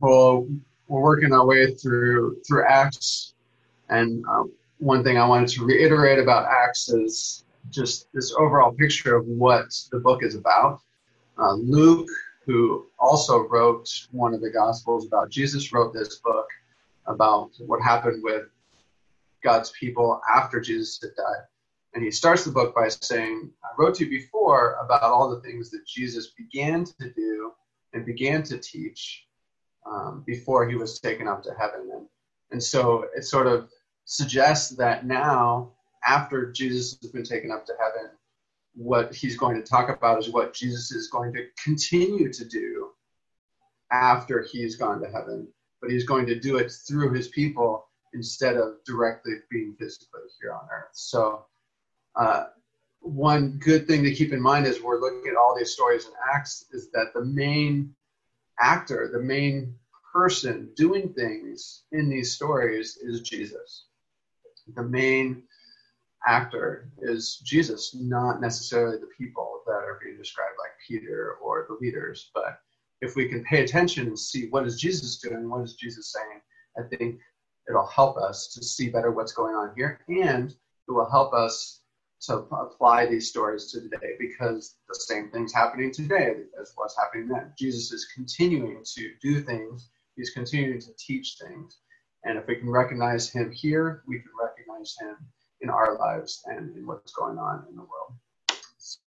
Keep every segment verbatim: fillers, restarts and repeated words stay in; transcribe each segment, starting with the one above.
Well, we're working our way through through Acts, and um, one thing I wanted to reiterate about Acts is just this overall picture of what the book is about. Uh, Luke, who also wrote one of the Gospels about Jesus, wrote this book about what happened with God's people after Jesus had died. And he starts the book by saying, I wrote to you before about all the things that Jesus began to do and began to teach um, before he was taken up to heaven. And, and so it sort of suggests that now, after Jesus has been taken up to heaven, what he's going to talk about is what Jesus is going to continue to do after he's gone to heaven. But he's going to do it through his people instead of directly being physically here on earth. So uh, one good thing to keep in mind as we're looking at all these stories in Acts is that the main actor, the main person doing things in these stories is Jesus. The main actor is Jesus, not necessarily the people that are being described like Peter or the leaders. But if we can pay attention and see what is Jesus doing, what is Jesus saying, I think it'll help us to see better what's going on here, and it will help us to apply these stories to today, because the same thing's happening today as what's happening then. Jesus is continuing to do things. He's continuing to teach things. And if we can recognize him here, we can recognize him in our lives and in what's going on in the world.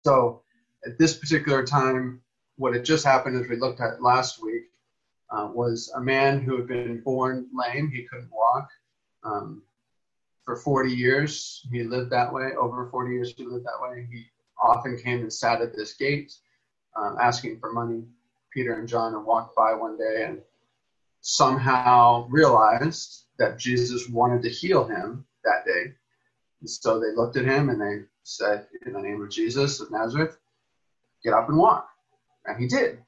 So at this particular time, what had just happened, as we looked at last week, uh, was a man who had been born lame. He couldn't walk um, for forty years. He lived that way. Over forty years he lived that way. He often came and sat at this gate um, asking for money. Peter and John walked by one day and somehow realized that Jesus wanted to heal him that day. And so they looked at him and they said, in the name of Jesus of Nazareth, get up and walk. And he did.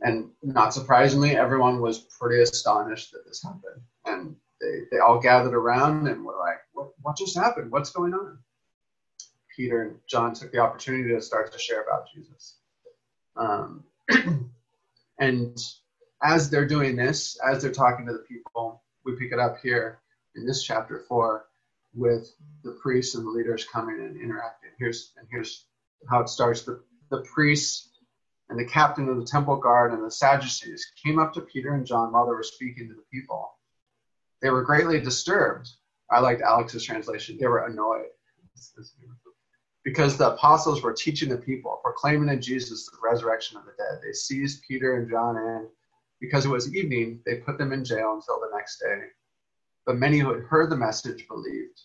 And not surprisingly, everyone was pretty astonished that this happened. And they, they all gathered around and were like, what, what just happened? What's going on? Peter and John took the opportunity to start to share about Jesus. Um, and as they're doing this, as they're talking to the people, we pick it up here in this chapter four with the priests and the leaders coming and interacting. Here's, and here's how it starts. The, the priests and the captain of the temple guard and the Sadducees came up to Peter and John while they were speaking to the people. They were greatly disturbed. I liked Alex's translation. They were annoyed. Because the apostles were teaching the people, proclaiming in Jesus the resurrection of the dead. They seized Peter and John, and because it was evening, they put them in jail until the next day. But many who had heard the message believed.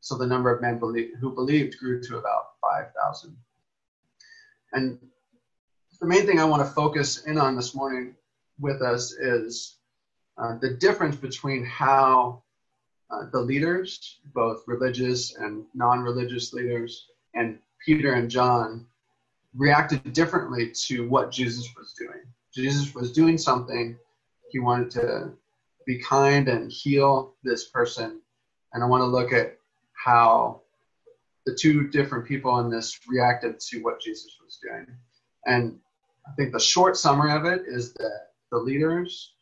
So the number of men believed, who believed grew to about five thousand. And the main thing I want to focus in on this morning with us is uh, the difference between how uh, the leaders, both religious and non-religious leaders, and Peter and John reacted differently to what Jesus was doing. Jesus was doing something. He wanted to be kind and heal this person. And I want to look at how the two different people in this reacted to what Jesus was doing. And I think the short summary of it is that the leaders,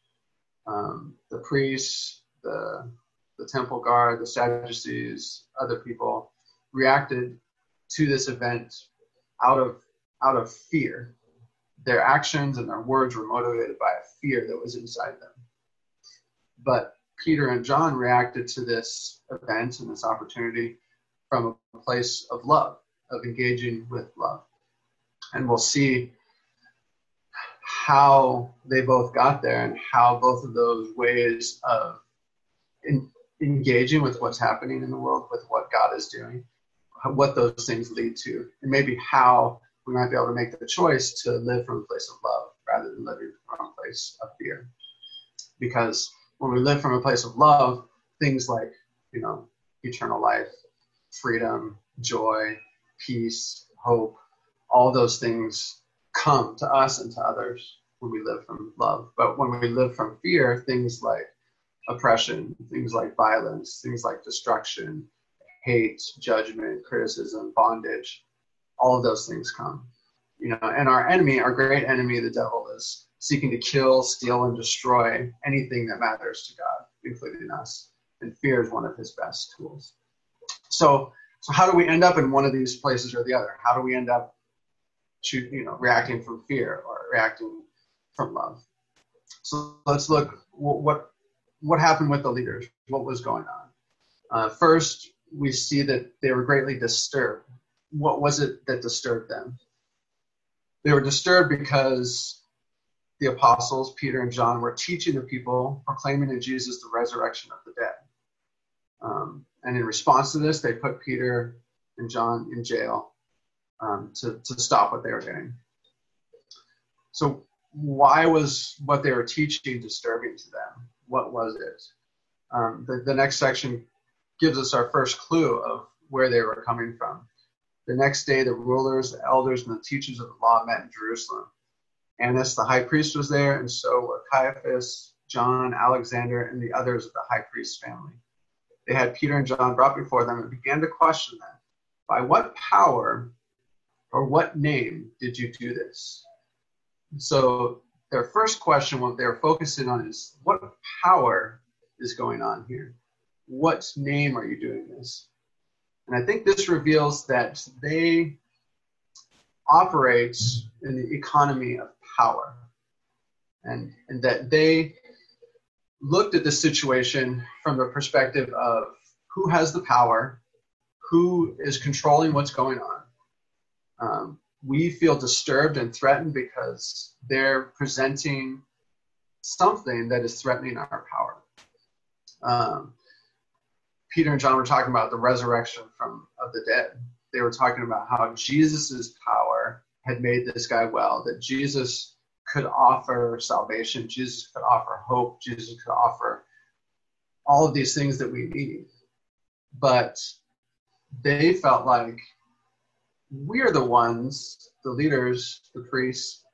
um, the priests, the, the temple guard, the Sadducees, other people reacted to this event out of out of fear. Their actions and their words were motivated by a fear that was inside them. But Peter and John reacted to this event and this opportunity from a place of love, of engaging with love. And we'll see how they both got there and how both of those ways of in, engaging with what's happening in the world, with what God is doing, what those things lead to, and maybe how we might be able to make the choice to live from a place of love rather than living from a place of fear. Because when we live from a place of love, things like, you know, eternal life, freedom, joy, peace, hope, all those things come to us and to others when we live from love. But when we live from fear, things like oppression, things like violence, things like destruction, hate, judgment, criticism, bondage, all of those things come. You know, and our enemy, our great enemy, the devil, is seeking to kill, steal, and destroy anything that matters to God, including us. And fear is one of his best tools. So, so how do we end up in one of these places or the other? How do we end up, to, you know, reacting from fear or reacting from love? So let's look what what happened with the leaders. What was going on? Uh, first, we see that they were greatly disturbed. What was it that disturbed them? They were disturbed because the apostles, Peter and John, were teaching the people, proclaiming in Jesus the resurrection of the dead. Um, and in response to this, they put Peter and John in jail um, to, to stop what they were doing. So why was what they were teaching disturbing to them? What was it? Um, the, the next section gives us our first clue of where they were coming from. The next day, the rulers, the elders, and the teachers of the law met in Jerusalem. Annas, the high priest, was there, and so were Caiaphas, John, Alexander, and the others of the high priest's family. They had Peter and John brought before them and began to question them. By what power or what name did you do this? So their first question, what they were focusing on, is what power is going on here? What name are you doing this? And I think this reveals that they operate in the economy of power, and, and that they looked at the situation from the perspective of who has the power, who is controlling what's going on. Um, we feel disturbed and threatened because they're presenting something that is threatening our power. Um, Peter and John were talking about the resurrection from of the dead. They were talking about how Jesus's power had made this guy well, that Jesus could offer salvation, Jesus could offer hope, Jesus could offer all of these things that we need. But they felt like we're the ones, the leaders, the priests,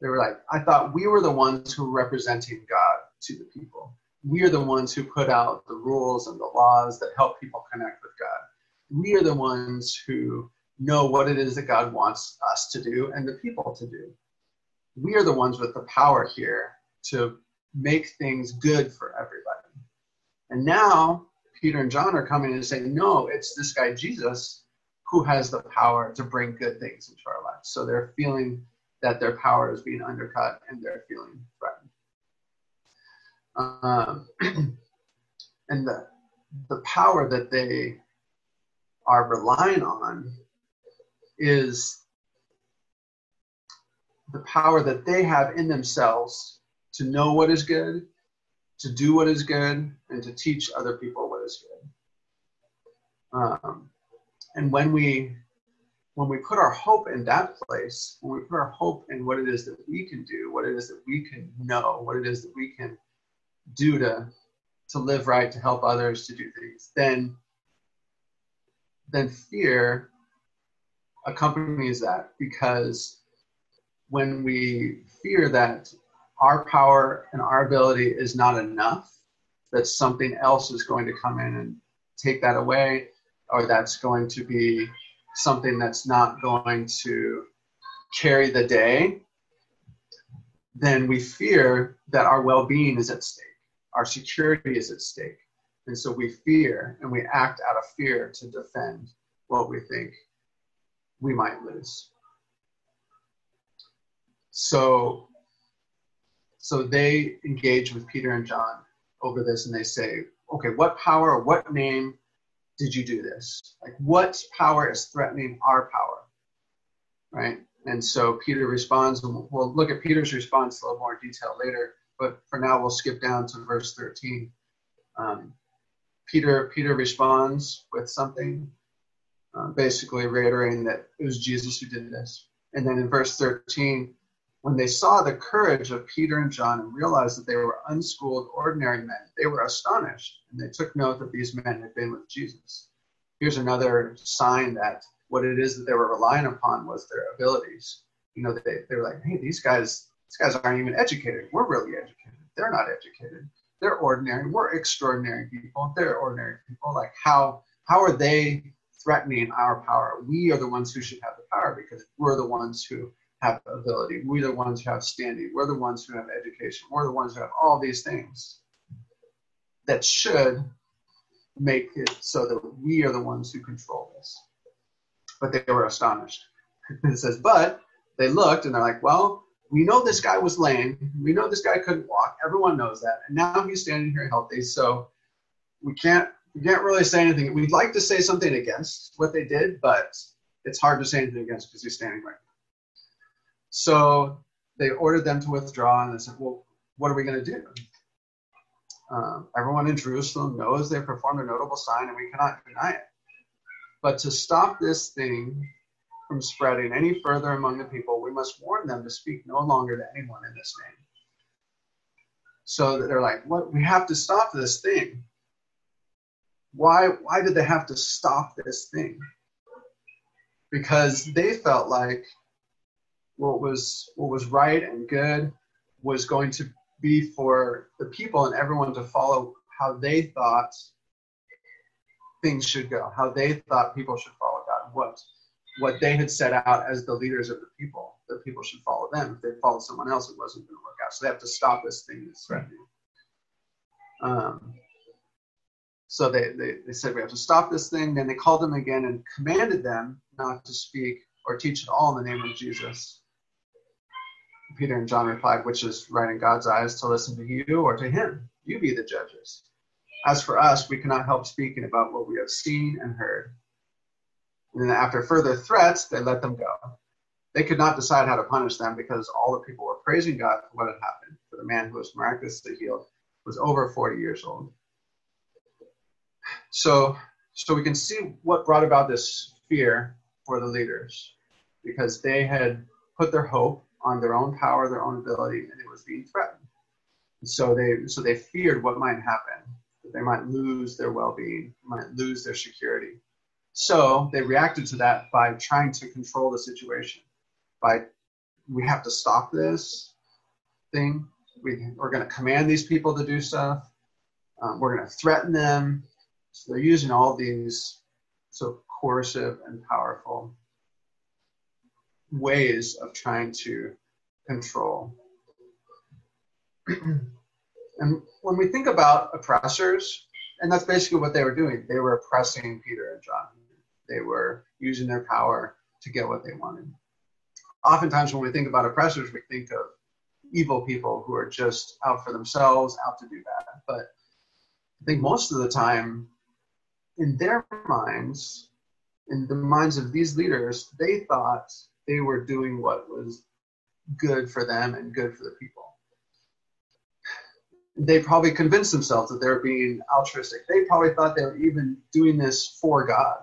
they were like, I thought we were the ones who were representing God to the people. We are the ones who put out the rules and the laws that help people connect with God. We are the ones who know what it is that God wants us to do and the people to do. We are the ones with the power here to make things good for everybody. And now Peter and John are coming and saying, no, it's this guy Jesus who has the power to bring good things into our lives. So they're feeling that their power is being undercut and they're feeling threatened. Um, and the, the power that they are relying on is the power that they have in themselves to know what is good, to do what is good, and to teach other people what is good. Um, and when we when we put our hope in that place, when we put our hope in what it is that we can do, what it is that we can know, what it is that we can do to to live right, to help others, to do things, then then fear accompanies that, because when we fear that our power and our ability is not enough, that something else is going to come in and take that away, or that's going to be something that's not going to carry the day, then we fear that our well-being is at stake. Our security is at stake. And so we fear, and we act out of fear to defend what we think we might lose. So, so they engage with Peter and John over this, and they say, okay, what power or what name did you do this? Like, what power is threatening our power, right? And so Peter responds, and we'll look at Peter's response in a little more detail later, but for now we'll skip down to verse thirteen. Um, Peter Peter responds with something, uh, basically reiterating that it was Jesus who did this. And then in verse thirteen, when they saw the courage of Peter and John and realized that they were unschooled, ordinary men, they were astonished, and they took note that these men had been with Jesus. Here's another sign that what it is that they were relying upon was their abilities. You know, they, they were like, hey, these guys, these guys aren't even educated. We're really educated. They're not educated. They're ordinary. We're extraordinary people. They're ordinary people. Like, how, how are they threatening our power? We are the ones who should have the power because we're the ones who have ability. We're the ones who have standing. We're the ones who have education. We're the ones who have all these things that should make it so that we are the ones who control this. But they were astonished. It says, but they looked and they're like, well, we know this guy was lame. We know this guy couldn't walk. Everyone knows that. And now he's standing here healthy. So we can't, we can't really say anything. We'd like to say something against what they did, but it's hard to say anything against because he's standing right now. So they ordered them to withdraw, and they said, well, what are we going to do? Um, everyone in Jerusalem knows they performed a notable sign, and we cannot deny it. But to stop this thing from spreading any further among the people, we must warn them to speak no longer to anyone in this name. So they're like, what? We have to stop this thing. Why, why did they have to stop this thing? Because they felt like what was what was right and good was going to be for the people and everyone to follow how they thought things should go, how they thought people should follow God, what what they had set out as the leaders of the people, that people should follow them. If they followed someone else, it wasn't going to work out. So they have to stop this thing that's threatening. Um, so they, they, they said, we have to stop this thing. Then they called them again and commanded them not to speak or teach at all in the name of Jesus. Peter and John replied, which is right in God's eyes, to listen to you or to him. You be the judges. As for us, we cannot help speaking about what we have seen and heard. And then after further threats, they let them go. They could not decide how to punish them because all the people were praising God for what had happened. For the man who was miraculously healed was over forty years old. So, so we can see what brought about this fear for the leaders, because they had put their hope on their own power, their own ability, and it was being threatened. And so they so they feared what might happen, that they might lose their well-being, might lose their security. So they reacted to that by trying to control the situation. By, we have to stop this thing. We, we're going to command these people to do stuff. Um, we're going to threaten them. So they're using all these so coercive and powerful ways of trying to control. And when we think about oppressors, and that's basically what they were doing. They were oppressing Peter and John. They were using their power to get what they wanted. Oftentimes when we think about oppressors, we think of evil people who are just out for themselves, out to do bad. But I think most of the time, in their minds, in the minds of these leaders, they thought they were doing what was good for them and good for the people. They probably convinced themselves that they were being altruistic. They probably thought they were even doing this for God,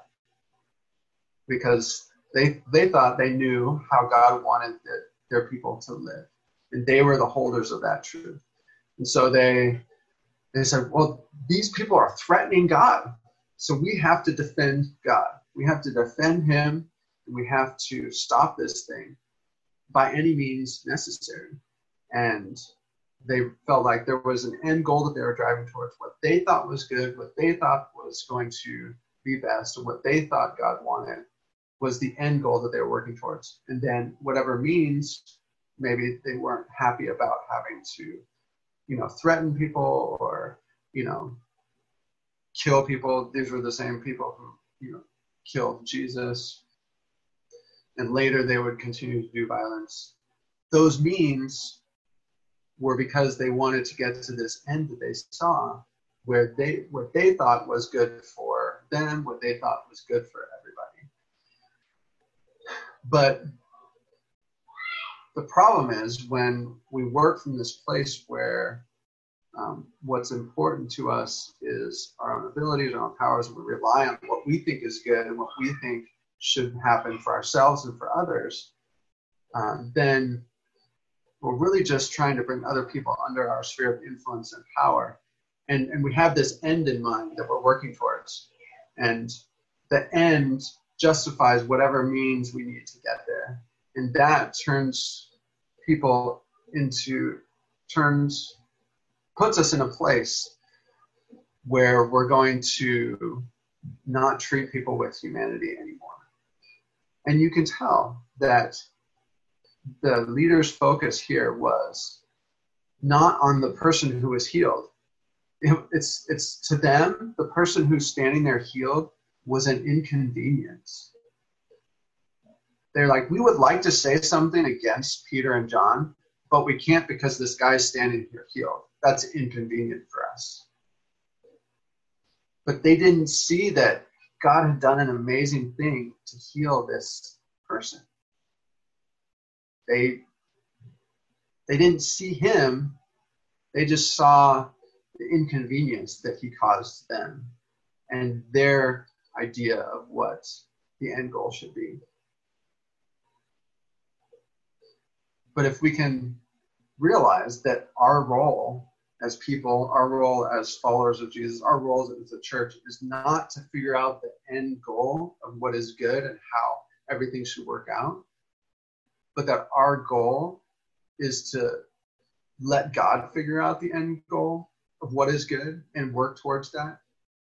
because they they thought they knew how God wanted the, their people to live, and they were the holders of that truth. And so they they said, well, these people are threatening God, so we have to defend God. We have to defend him, and we have to stop this thing by any means necessary. And they felt like there was an end goal that they were driving towards, what they thought was good, what they thought was going to be best, and what they thought God wanted was the end goal that they were working towards. And then whatever means, maybe they weren't happy about having to, you know, threaten people or, you know, kill people. These were the same people who, you know, killed Jesus. And later they would continue to do violence. Those means were because they wanted to get to this end that they saw, where they what they thought was good for them, what they thought was good for everybody. But the problem is when we work from this place where um, what's important to us is our own abilities, our own powers, and we rely on what we think is good and what we think should happen for ourselves and for others, um, then we're really just trying to bring other people under our sphere of influence and power. And, and we have this end in mind that we're working towards. And the end justifies whatever means we need to get there. And that turns people into, turns, puts us in a place where we're going to not treat people with humanity anymore. And you can tell that the leader's focus here was not on the person who was healed. It, it's, it's to them, the person who's standing there healed was an inconvenience. They're like, we would like to say something against Peter and John, but we can't because this guy's standing here healed. That's inconvenient for us. But they didn't see that God had done an amazing thing to heal this person. They, they didn't see him. They just saw the inconvenience that he caused them and their idea of what the end goal should be. But if we can realize that our role as people, our role as followers of Jesus, our role as the church is not to figure out the end goal of what is good and how everything should work out, but that our goal is to let God figure out the end goal of what is good and work towards that,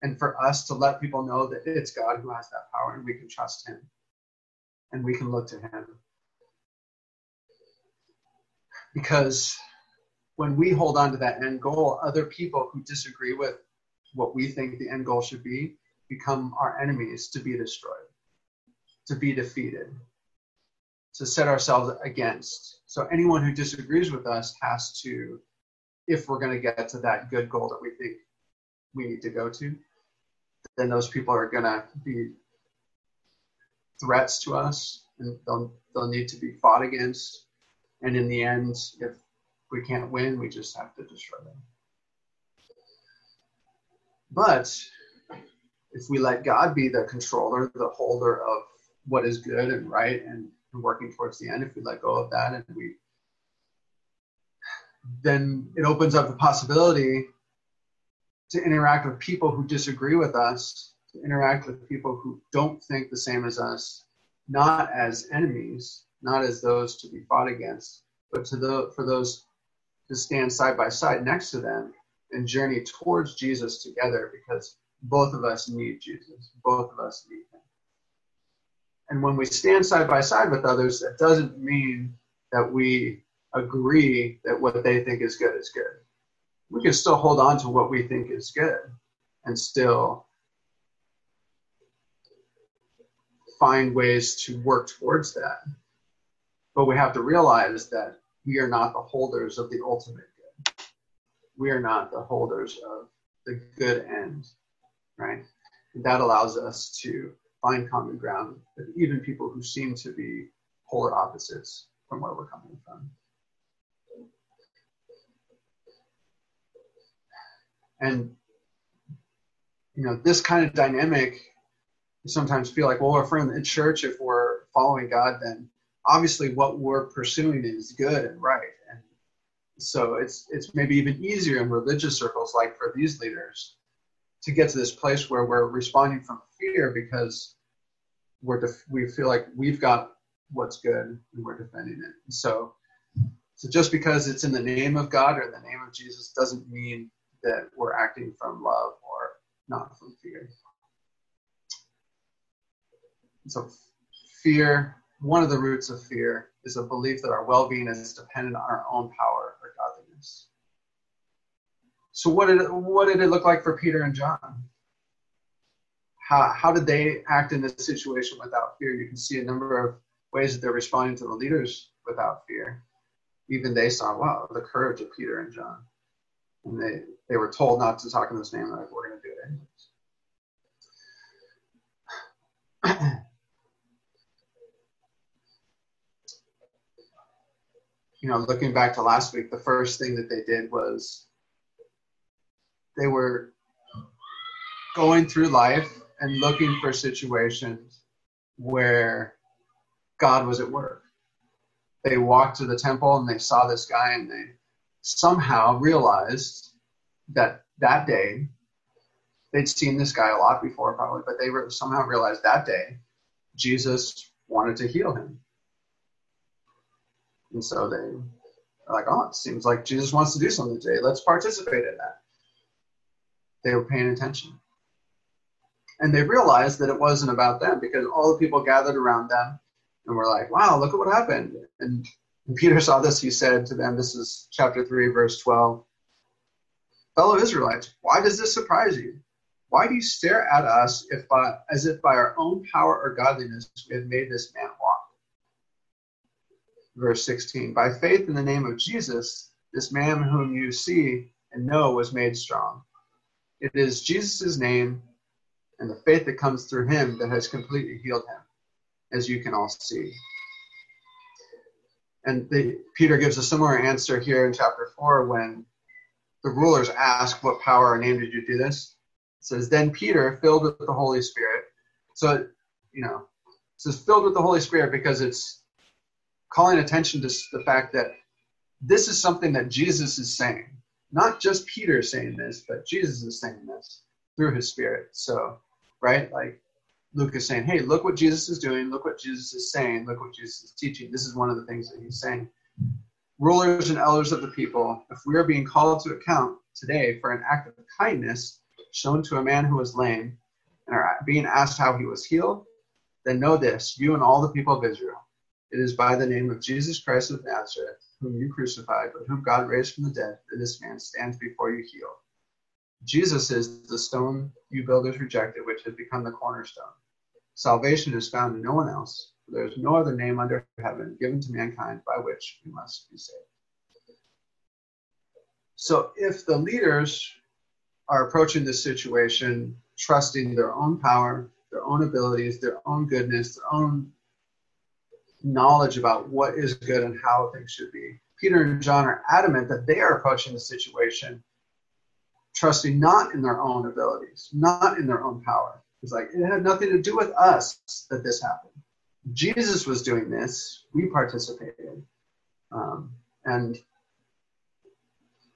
and for us to let people know that it's God who has that power and we can trust him and we can look to him. Because when we hold on to that end goal, other people who disagree with what we think the end goal should be become our enemies to be destroyed, to be defeated, to set ourselves against. So anyone who disagrees with us has to, if we're going to get to that good goal that we think we need to go to, then those people are going to be threats to us and they'll, they'll need to be fought against. And in the end, if we can't win, we just have to destroy them. But if we let God be the controller, the holder of what is good and right and working towards the end, if we let go of that, and we, then it opens up the possibility to interact with people who disagree with us, to interact with people who don't think the same as us, not as enemies, not as those to be fought against, but to the, for those to stand side by side next to them and journey towards Jesus together, because both of us need Jesus. Both of us need him. And when we stand side by side with others, that doesn't mean that we agree that what they think is good is good. We can still hold on to what we think is good and still find ways to work towards that. But we have to realize that we are not the holders of the ultimate good. We are not the holders of the good end, right? And that allows us to find common ground with even people who seem to be polar opposites from where we're coming from. And, you know, this kind of dynamic, you sometimes feel like, well, if we're in the church, if we're following God, then obviously what we're pursuing is good and right. And so it's it's maybe even easier in religious circles, like for these leaders, to get to this place where we're responding from fear because we're def- we feel like we've got what's good and we're defending it. And so, so just because it's in the name of God or the name of Jesus doesn't mean that we're acting from love or not from fear. So fear... One of the roots of fear is a belief that our well-being is dependent on our own power or godliness. So what did it, what did it look like for Peter and John? How, how did they act in this situation without fear? You can see a number of ways that they're responding to the leaders without fear. Even they saw, wow, the courage of Peter and John. And they, they were told not to talk in this name, like, we're going to do it anyways. You know, looking back to last week, the first thing that they did was they were going through life and looking for situations where God was at work. They walked to the temple and they saw this guy and they somehow realized that that day, they'd seen this guy a lot before probably, but they were, somehow realized that day Jesus wanted to heal him. And so they are like, oh, it seems like Jesus wants to do something today. Let's participate in that. They were paying attention. And they realized that it wasn't about them because all the people gathered around them and were like, wow, look at what happened. And When Peter saw this, he said to them, this is chapter three, verse twelve, "Fellow Israelites, why does this surprise you? Why do you stare at us if by, as if by our own power or godliness we have made this man walk?" Verse sixteen, "By faith in the name of Jesus, this man whom you see and know was made strong. It is Jesus' name and the faith that comes through him that has completely healed him, as you can all see." And the, Peter gives a similar answer here in chapter four when the rulers ask, "What power or name did you do this?" It says, "Then Peter, filled with the Holy Spirit." So, you know, it says filled with the Holy Spirit because it's calling attention to the fact that this is something that Jesus is saying. Not just Peter saying this, but Jesus is saying this through his Spirit. So, right? Like Luke is saying, hey, look what Jesus is doing. Look what Jesus is saying. Look what Jesus is teaching. This is one of the things that he's saying. Rulers and elders of the people, if we are being called to account today for an act of kindness shown to a man who was lame and are being asked how he was healed, then know this, you and all the people of Israel. It is by the name of Jesus Christ of Nazareth, whom you crucified, but whom God raised from the dead, that this man stands before you healed. Jesus is the stone you builders rejected, which has become the cornerstone. Salvation is found in no one else, for there is no other name under heaven given to mankind by which we must be saved. So if the leaders are approaching this situation, trusting their own power, their own abilities, their own goodness, their own knowledge about what is good and how things should be, Peter and John are adamant that they are approaching the situation trusting not in their own abilities, not in their own power. It's like, it had nothing to do with us that this happened. Jesus was doing this. We participated. Um, and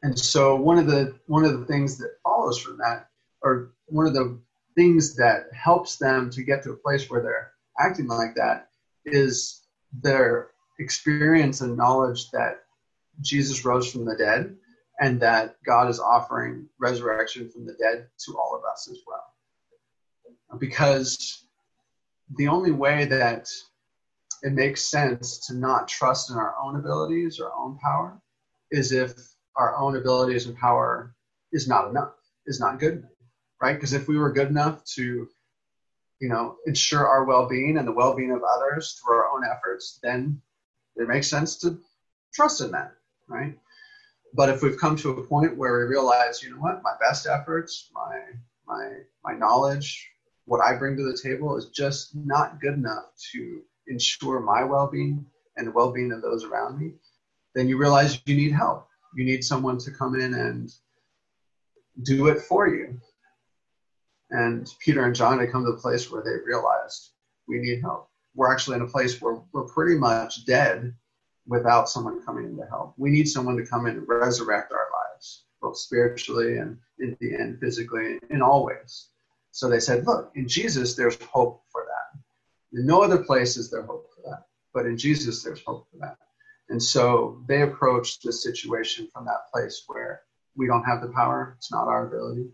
and so one of the one of the things that follows from that, or one of the things that helps them to get to a place where they're acting like that, is their experience and knowledge that Jesus rose from the dead and that God is offering resurrection from the dead to all of us as well. Because the only way that it makes sense to not trust in our own abilities or our own power is if our own abilities and power is not enough, is not good enough, right? Because if we were good enough to you know, ensure our well-being and the well-being of others through our own efforts, then it makes sense to trust in that, right? But if we've come to a point where we realize, you know what, my best efforts, my my my knowledge, what I bring to the table is just not good enough to ensure my well-being and the well-being of those around me, then you realize you need help. You need someone to come in and do it for you. And Peter and John had come to a place where they realized we need help. We're actually in a place where we're pretty much dead without someone coming in to help. We need someone to come in and resurrect our lives, both spiritually and in the end physically, in all ways. So they said, look, in Jesus, there's hope for that. In no other place is there hope for that, but in Jesus, there's hope for that. And so they approached this situation from that place where we don't have the power. It's not our ability.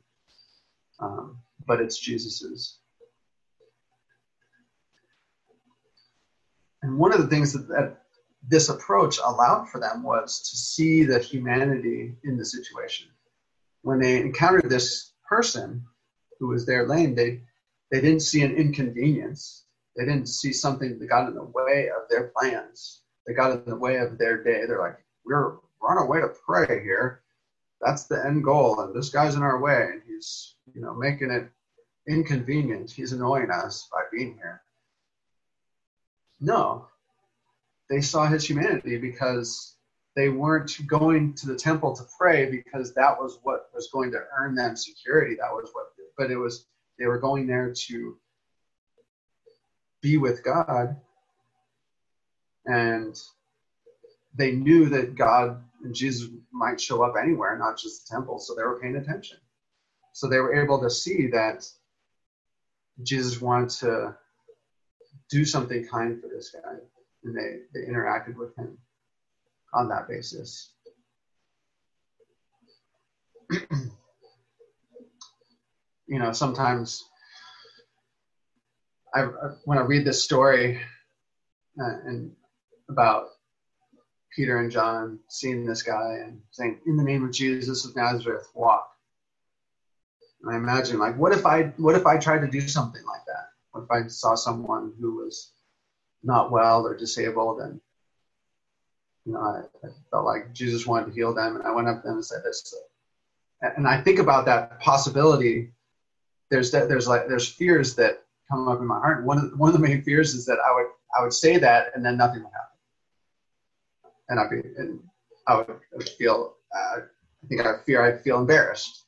Um, but it's Jesus's. And one of the things that, that this approach allowed for them was to see the humanity in the situation. When they encountered this person who was there lame, they, they didn't see an inconvenience. They didn't see something that got in the way of their plans. They got in the way of their day. They're like, we're, we're on our way to pray here. That's the end goal, and this guy's in our way, and he's, you know, making it inconvenient. He's annoying us by being here. No, they saw his humanity because they weren't going to the temple to pray because that was what was going to earn them security. That was what, but it was, they were going there to be with God, and they knew that God and Jesus might show up anywhere, not just the temple, so they were paying attention. So they were able to see that Jesus wanted to do something kind for this guy, and they, they interacted with him on that basis. You know, sometimes I, when I read this story uh, and about Peter and John seeing this guy and saying, in the name of Jesus of Nazareth, walk. And I imagine, like, what if I what if I tried to do something like that? What if I saw someone who was not well or disabled, and, you know, I, I felt like Jesus wanted to heal them, and I went up to them and said this. And I think about that possibility. There's that, there's like there's fears that come up in my heart. One of, one of the main fears is that I would I would say that and then nothing would happen, and I'd be and I would, I would feel uh, I think I fear I'd feel embarrassed.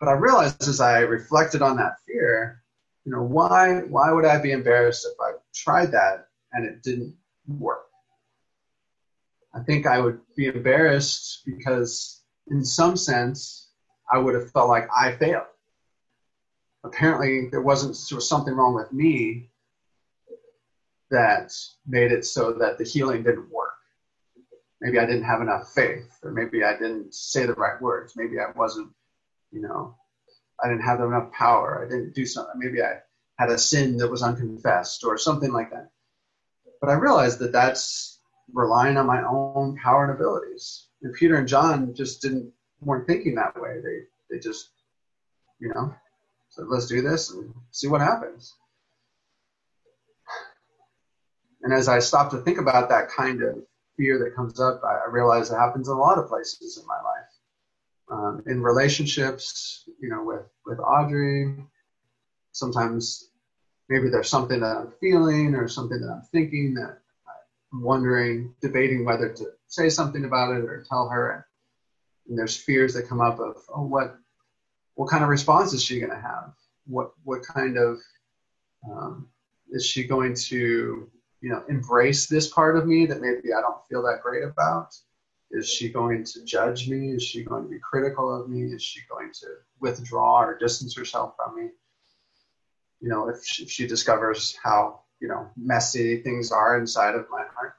But I realized as I reflected on that fear, you know, why why would I be embarrassed if I tried that and it didn't work? I think I would be embarrassed because in some sense I would have felt like I failed. Apparently there wasn't there was something wrong with me that made it so that the healing didn't work. Maybe I didn't have enough faith, or maybe I didn't say the right words, maybe I wasn't You know, I didn't have enough power. I didn't do something. Maybe I had a sin that was unconfessed or something like that. But I realized that that's relying on my own power and abilities. And Peter and John just didn't weren't thinking that way. They they just, you know, said, let's do this and see what happens. And as I stopped to think about that kind of fear that comes up, I realized it happens in a lot of places in my life. Um, in relationships, you know, with, with Audrey, sometimes maybe there's something that I'm feeling or something that I'm thinking that I'm wondering, debating whether to say something about it or tell her. And there's fears that come up of, oh, what what kind of response is she going to have? What what kind of, um, is she going to, you know, embrace this part of me that maybe I don't feel that great about? Is she going to judge me? Is she going to be critical of me? Is she going to withdraw or distance herself from me? You know, if she, if she discovers how, you know, messy things are inside of my heart.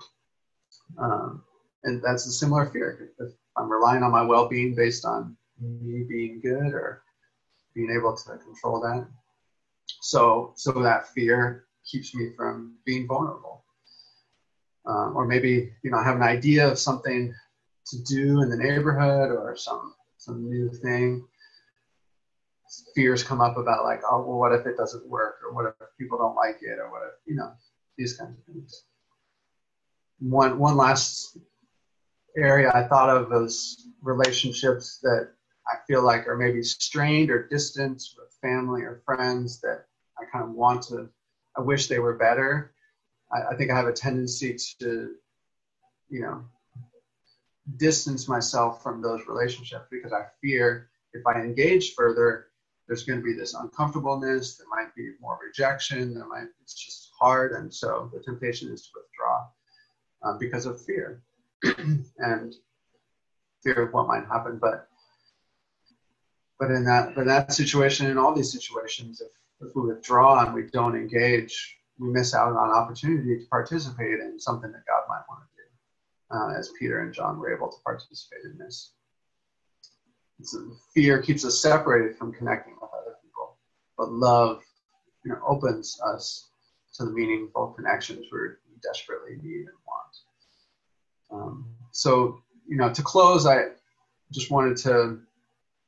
Um, and that's a similar fear. If I'm relying on my well-being based on me being good or being able to control that. So, so that fear keeps me from being vulnerable. Um, or maybe, you know, I have an idea of something to do in the neighborhood or some some new thing. Fears come up about like, oh, well, what if it doesn't work, or what if people don't like it, or what if, you know, these kinds of things. One one last area I thought of was relationships that I feel like are maybe strained or distant with family or friends that I kind of want to, I wish they were better. I, I think I have a tendency to, you know, distance myself from those relationships because I fear if I engage further, there's going to be this uncomfortableness. There might be more rejection. There might, it's just hard. And so the temptation is to withdraw uh, because of fear and fear of what might happen. But, but in that, but that situation, in all these situations, if, if we withdraw and we don't engage, we miss out on an opportunity to participate in something that God might want to do. Uh, as Peter and John were able to participate in this. So fear keeps us separated from connecting with other people, but love, you know, opens us to the meaningful connections we desperately need and want. Um, so, you know, to close, I just wanted to,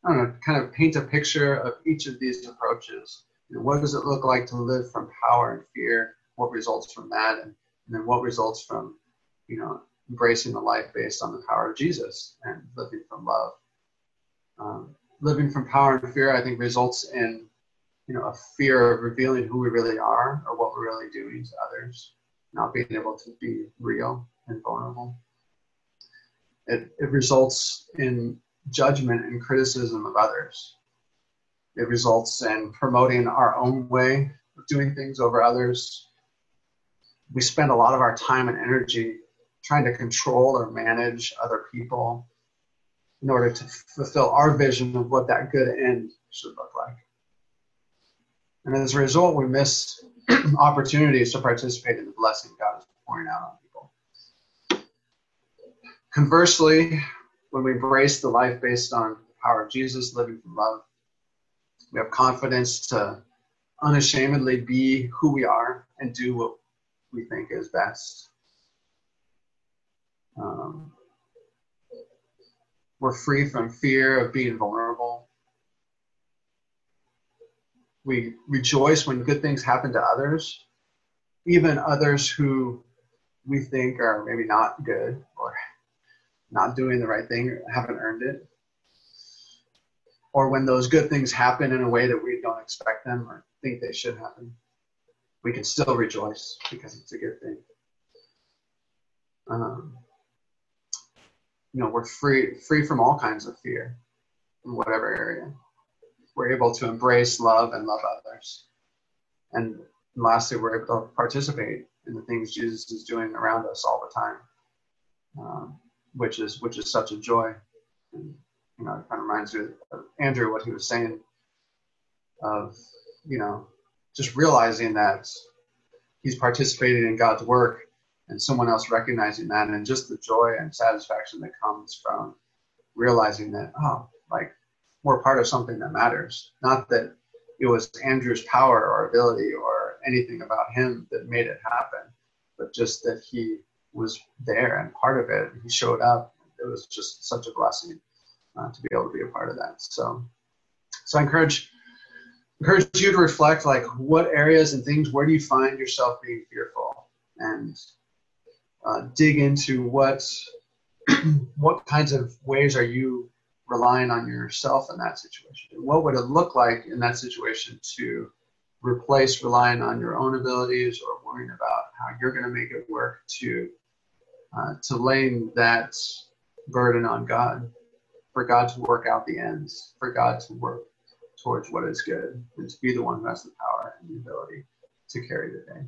I don't know, kind of paint a picture of each of these approaches. You know, what does it look like to live from power and fear? What results from that? And, and then what results from, you know, embracing the life based on the power of Jesus and living from love. Um, living from power and fear, I think, results in, you know, a fear of revealing who we really are or what we're really doing to others, not being able to be real and vulnerable. It, it results in judgment and criticism of others. It results in promoting our own way of doing things over others. We spend a lot of our time and energy trying to control or manage other people in order to fulfill our vision of what that good end should look like. And as a result, we miss opportunities to participate in the blessing God is pouring out on people. Conversely, when we embrace the life based on the power of Jesus, living from love, we have confidence to unashamedly be who we are and do what we think is best. Um, we're free from fear of being vulnerable. We rejoice when good things happen to others, even others who we think are maybe not good or not doing the right thing, or haven't earned it. Or when those good things happen in a way that we don't expect them or think they should happen, we can still rejoice because it's a good thing. Um, you know, we're free free from all kinds of fear in whatever area. We're able to embrace love and love others. And lastly, we're able to participate in the things Jesus is doing around us all the time, um, which is which is such a joy. And, you know, it kind of reminds me of Andrew, what he was saying of, you know, just realizing that he's participating in God's work and someone else recognizing that, and just the joy and satisfaction that comes from realizing that, oh, like, we're part of something that matters. Not that it was Andrew's power or ability or anything about him that made it happen, but just that he was there and part of it. He showed up. It was just such a blessing uh, to be able to be a part of that. So, so I encourage encourage you to reflect, like, what areas and things, where do you find yourself being fearful? And uh, dig into what what kinds of ways are you relying on yourself in that situation. What would it look like in that situation to replace relying on your own abilities or worrying about how you're going to make it work to uh, to laying that burden on God, for God to work out the ends, for God to work towards what is good, and to be the one who has the power and the ability to carry the day.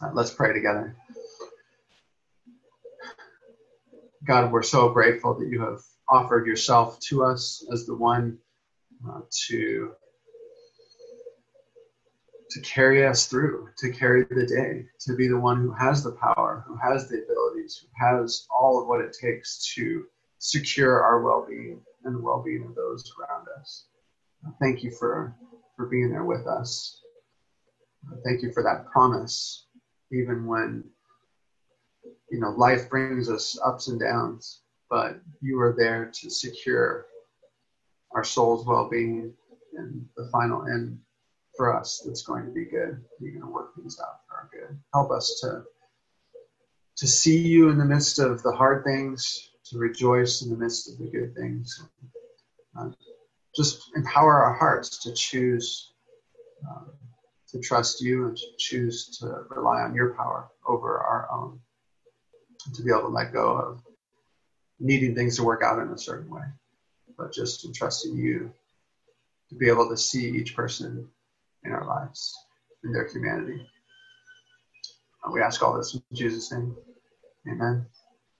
Uh, let's pray together. God, we're so grateful that you have offered yourself to us as the one uh, to to carry us through, to carry the day, to be the one who has the power, who has the abilities, who has all of what it takes to secure our well-being and the well-being of those around us. Thank you for, for being there with us. Thank you for that promise, even when, you know, life brings us ups and downs. But you are there to secure our soul's well-being and the final end for us that's going to be good. You're going to work things out for our good. Help us to, to see you in the midst of the hard things, to rejoice in the midst of the good things. Uh, just empower our hearts to choose uh, to trust you and to choose to rely on your power over our own, to be able to let go of needing things to work out in a certain way, but just entrusting you to be able to see each person in our lives, in their humanity. We ask all this in Jesus' name. Amen.